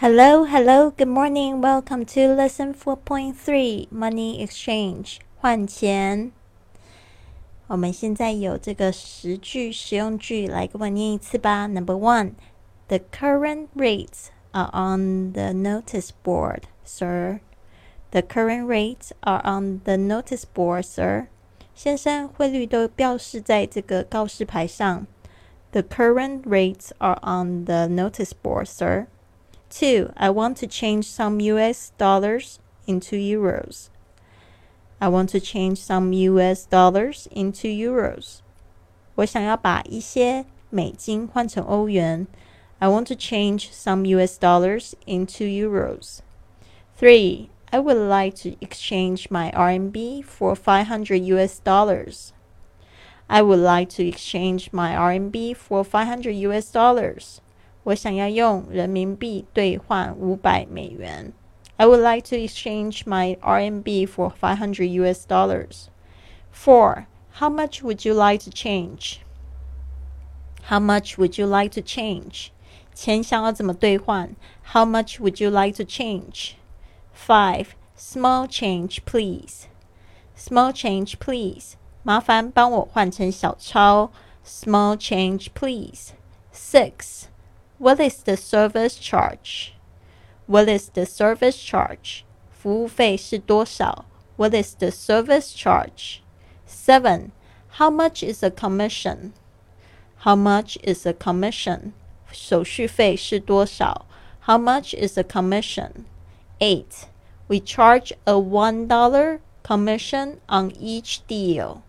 Hello, good morning. Welcome to lesson 4.3 Money Exchange 换钱。我们现在有这个十句实用句，来跟我念一次吧。Number one, the current rates are on the notice board, sir. The current rates are on the notice board, sir. 先生，汇率都标示在这个告示牌上。The current rates are on the notice board, sir.Two, I want to change some U.S. dollars into euros. I want to change some U.S. dollars into euros. 我想要把一些美金换成欧元。I want to change some U.S. dollars into euros. Three, I would like to exchange my RMB for 500 U.S. dollars. I would like to exchange my RMB for 500 U.S. dollars.我想要用人民币兑换500美元。I would like to exchange my RMB for 500 US dollars. Four, how much would you like to change? How much would you like to change? 钱想要怎么兑换？ How much would you like to change? Five, small change, please. Small change, please. 麻烦帮我换成小钞。Small change, please. Six.What is the service charge? What is the service charge? 服务费是多少？ What is the service charge? 7. How much is the commission? How much is the commission? 手续费是多少？ How much is the commission? 8. We charge a $1 commission on each deal.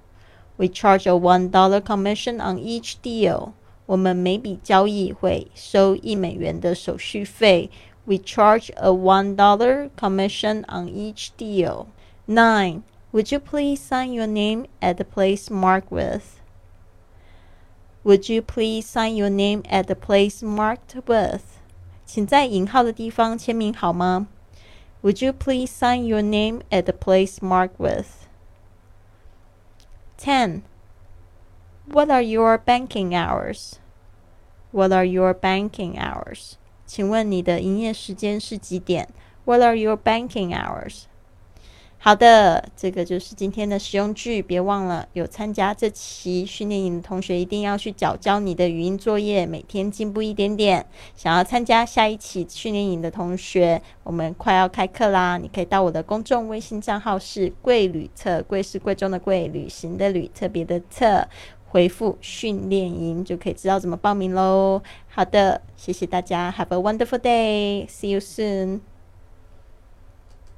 We charge a $1 commission on each deal.我们每笔交易会收$1的手续费。We charge a $1 commission on each deal. 9. Would you please sign your name at the place marked with? Would you please sign your name at the place marked with? 请在引号的地方签名好吗？ Would you please sign your name at the place marked with? 10.What are your banking hours? What are your banking hours? 请问你的营业时间是几点？ What are your banking hours? 好的，这个就是今天的实用句。别忘了，有参加这期训练营的同学一定要去缴交你的语音作业，每天进步一点点。想要参加下一期训练营的同学，我们快要开课啦！你可以到我的公众微信账号是“贵旅特”，贵是贵重的贵，旅行的旅，特别的特。回复训练营就可以知道怎么报名咯。好的，谢谢大家 Have a wonderful day. See you soon.